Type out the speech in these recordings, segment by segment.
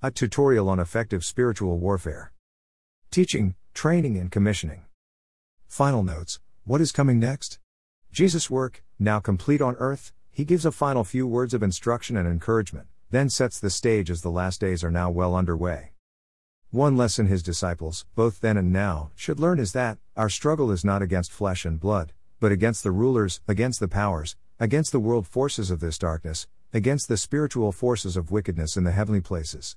A tutorial on effective spiritual warfare. Teaching, training and commissioning. Final notes, what is coming next? Jesus' work, now complete on earth, he gives a final few words of instruction and encouragement, then sets the stage as the last days are now well underway. One lesson his disciples, both then and now, should learn is that, our struggle is not against flesh and blood, but against the rulers, against the powers, against the world forces of this darkness, against the spiritual forces of wickedness in the heavenly places.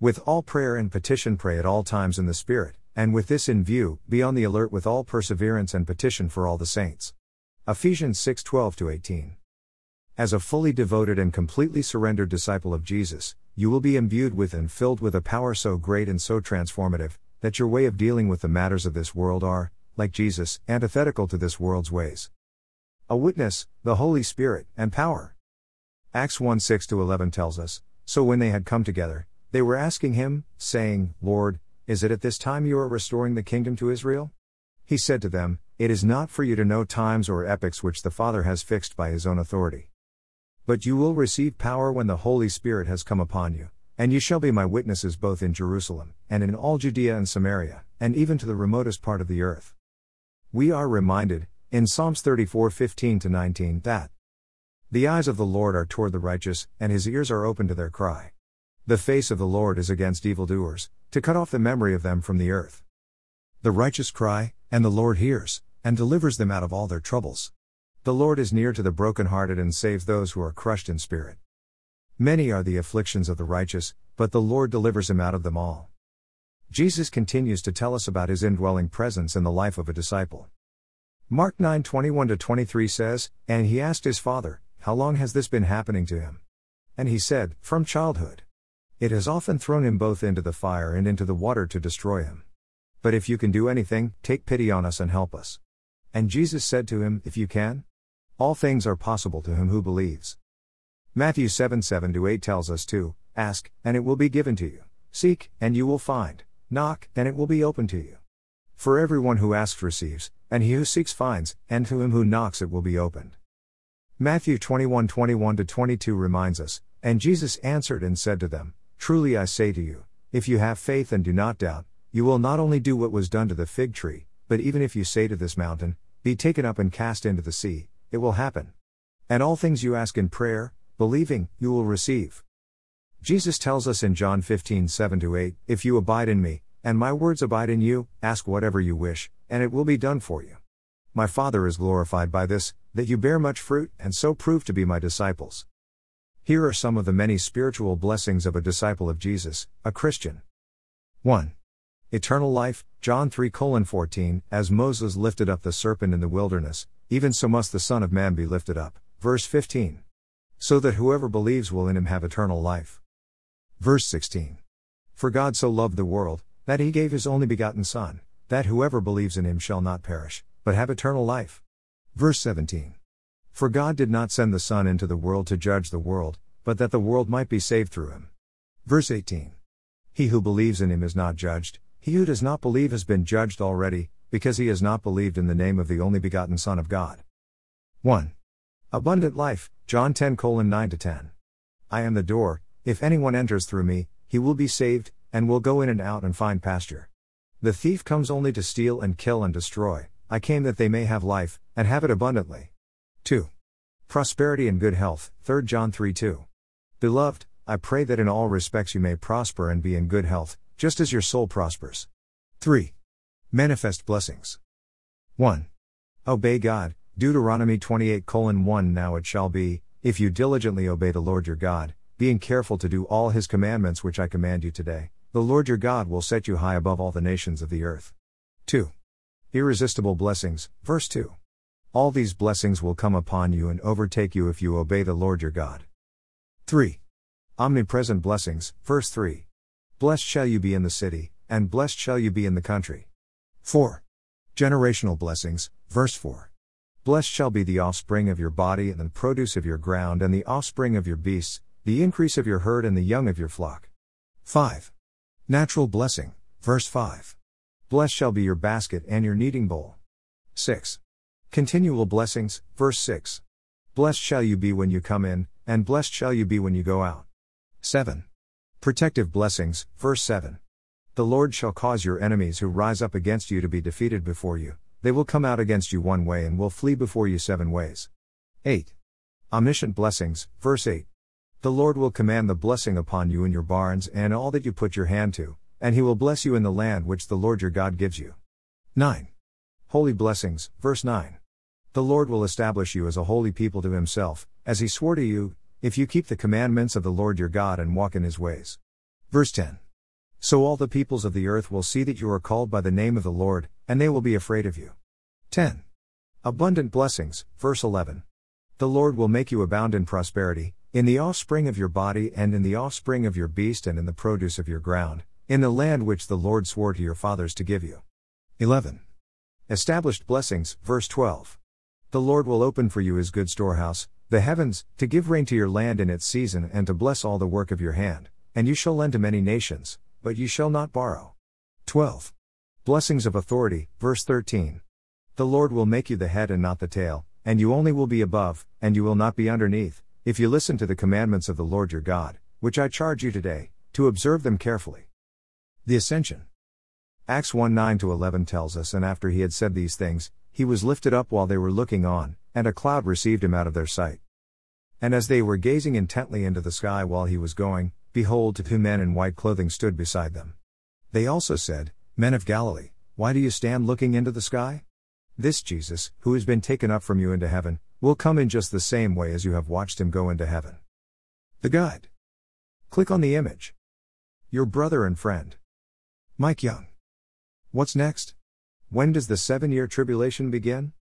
With all prayer and petition pray at all times in the Spirit, and with this in view, be on the alert with all perseverance and petition for all the saints. Ephesians 6:12-18. As a fully devoted and completely surrendered disciple of Jesus, you will be imbued with and filled with a power so great and so transformative, that your way of dealing with the matters of this world are, like Jesus, antithetical to this world's ways. A witness, the Holy Spirit, and power. Acts 1:6-11 tells us, so when they had come together, they were asking him, saying, Lord, is it at this time you are restoring the kingdom to Israel? He said to them, it is not for you to know times or epochs which the Father has fixed by his own authority. But you will receive power when the Holy Spirit has come upon you, and you shall be my witnesses both in Jerusalem, and in all Judea and Samaria, and even to the remotest part of the earth. We are reminded, in Psalms 34:15-19 that the eyes of the Lord are toward the righteous, and his ears are open to their cry. The face of the Lord is against evildoers, to cut off the memory of them from the earth. The righteous cry, and the Lord hears, and delivers them out of all their troubles. The Lord is near to the brokenhearted and saves those who are crushed in spirit. Many are the afflictions of the righteous, but the Lord delivers him out of them all. Jesus continues to tell us about his indwelling presence in the life of a disciple. Mark 9:21-23 says, and he asked his father, how long has this been happening to him? And he said, from childhood. It has often thrown him both into the fire and into the water to destroy him. But if you can do anything, take pity on us and help us. And Jesus said to him, if you can? All things are possible to him who believes. Matthew 7:7-8 tells us to, ask, and it will be given to you. Seek, and you will find. Knock, and it will be opened to you. For everyone who asks receives, and he who seeks finds, and to him who knocks it will be opened. Matthew 21:21-22 reminds us, and Jesus answered and said to them, truly I say to you, if you have faith and do not doubt, you will not only do what was done to the fig tree, but even if you say to this mountain, be taken up and cast into the sea, it will happen. And all things you ask in prayer, believing, you will receive. Jesus tells us in John 15:7-8, if you abide in me, and my words abide in you, ask whatever you wish, and it will be done for you. My Father is glorified by this, that you bear much fruit, and so prove to be my disciples. Here are some of the many spiritual blessings of a disciple of Jesus, a Christian. 1. Eternal life, John 3:14, as Moses lifted up the serpent in the wilderness, even so must the Son of Man be lifted up, verse 15. So that whoever believes will in him have eternal life. Verse 16. For God so loved the world, that he gave his only begotten Son, that whoever believes in him shall not perish, but have eternal life. Verse 17. For God did not send the Son into the world to judge the world, but that the world might be saved through him. Verse 18. He who believes in him is not judged, he who does not believe has been judged already, because he has not believed in the name of the only begotten Son of God. 1. Abundant life, John 10:9-10. I am the door, if anyone enters through me, he will be saved, and will go in and out and find pasture. The thief comes only to steal and kill and destroy, I came that they may have life, and have it abundantly. 2. Prosperity and good health, 3 John 3:2. Beloved, I pray that in all respects you may prosper and be in good health, just as your soul prospers. 3. Manifest blessings. 1. Obey God, Deuteronomy 28:1. Now it shall be, if you diligently obey the Lord your God, being careful to do all his commandments which I command you today, the Lord your God will set you high above all the nations of the earth. 2. Irresistible blessings, verse 2. All these blessings will come upon you and overtake you if you obey the Lord your God. 3. Omnipresent blessings, verse 3. Blessed shall you be in the city, and blessed shall you be in the country. 4. Generational blessings, verse 4. Blessed shall be the offspring of your body and the produce of your ground and the offspring of your beasts, the increase of your herd and the young of your flock. 5. Natural blessing, verse 5. Blessed shall be your basket and your kneading bowl. 6. Continual blessings, verse 6. Blessed shall you be when you come in, and blessed shall you be when you go out. 7. Protective blessings, verse 7. The Lord shall cause your enemies who rise up against you to be defeated before you, they will come out against you one way and will flee before you seven ways. 8. Omniscient blessings, verse 8. The Lord will command the blessing upon you in your barns and all that you put your hand to, and he will bless you in the land which the Lord your God gives you. 9. Holy blessings, verse 9. The Lord will establish you as a holy people to himself, as he swore to you, if you keep the commandments of the Lord your God and walk in his ways. Verse 10. So all the peoples of the earth will see that you are called by the name of the Lord, and they will be afraid of you. 10. Abundant blessings, verse 11. The Lord will make you abound in prosperity, in the offspring of your body and in the offspring of your beast and in the produce of your ground, in the land which the Lord swore to your fathers to give you. 11. Established blessings, verse 12. The Lord will open for you his good storehouse, the heavens, to give rain to your land in its season and to bless all the work of your hand, and you shall lend to many nations, but you shall not borrow. 12. Blessings of authority, verse 13. The Lord will make you the head and not the tail, and you only will be above, and you will not be underneath, if you listen to the commandments of the Lord your God, which I charge you today, to observe them carefully. The Ascension. Acts 1:9-11 tells us, and after he had said these things, he was lifted up while they were looking on, and a cloud received him out of their sight. And as they were gazing intently into the sky while he was going, behold, two men in white clothing stood beside them. They also said, Men of Galilee, why do you stand looking into the sky? This Jesus, who has been taken up from you into heaven, will come in just the same way as you have watched him go into heaven. The Guide. Click on the image. Your brother and friend, Mike Young. What's next? When does the 7-year tribulation begin?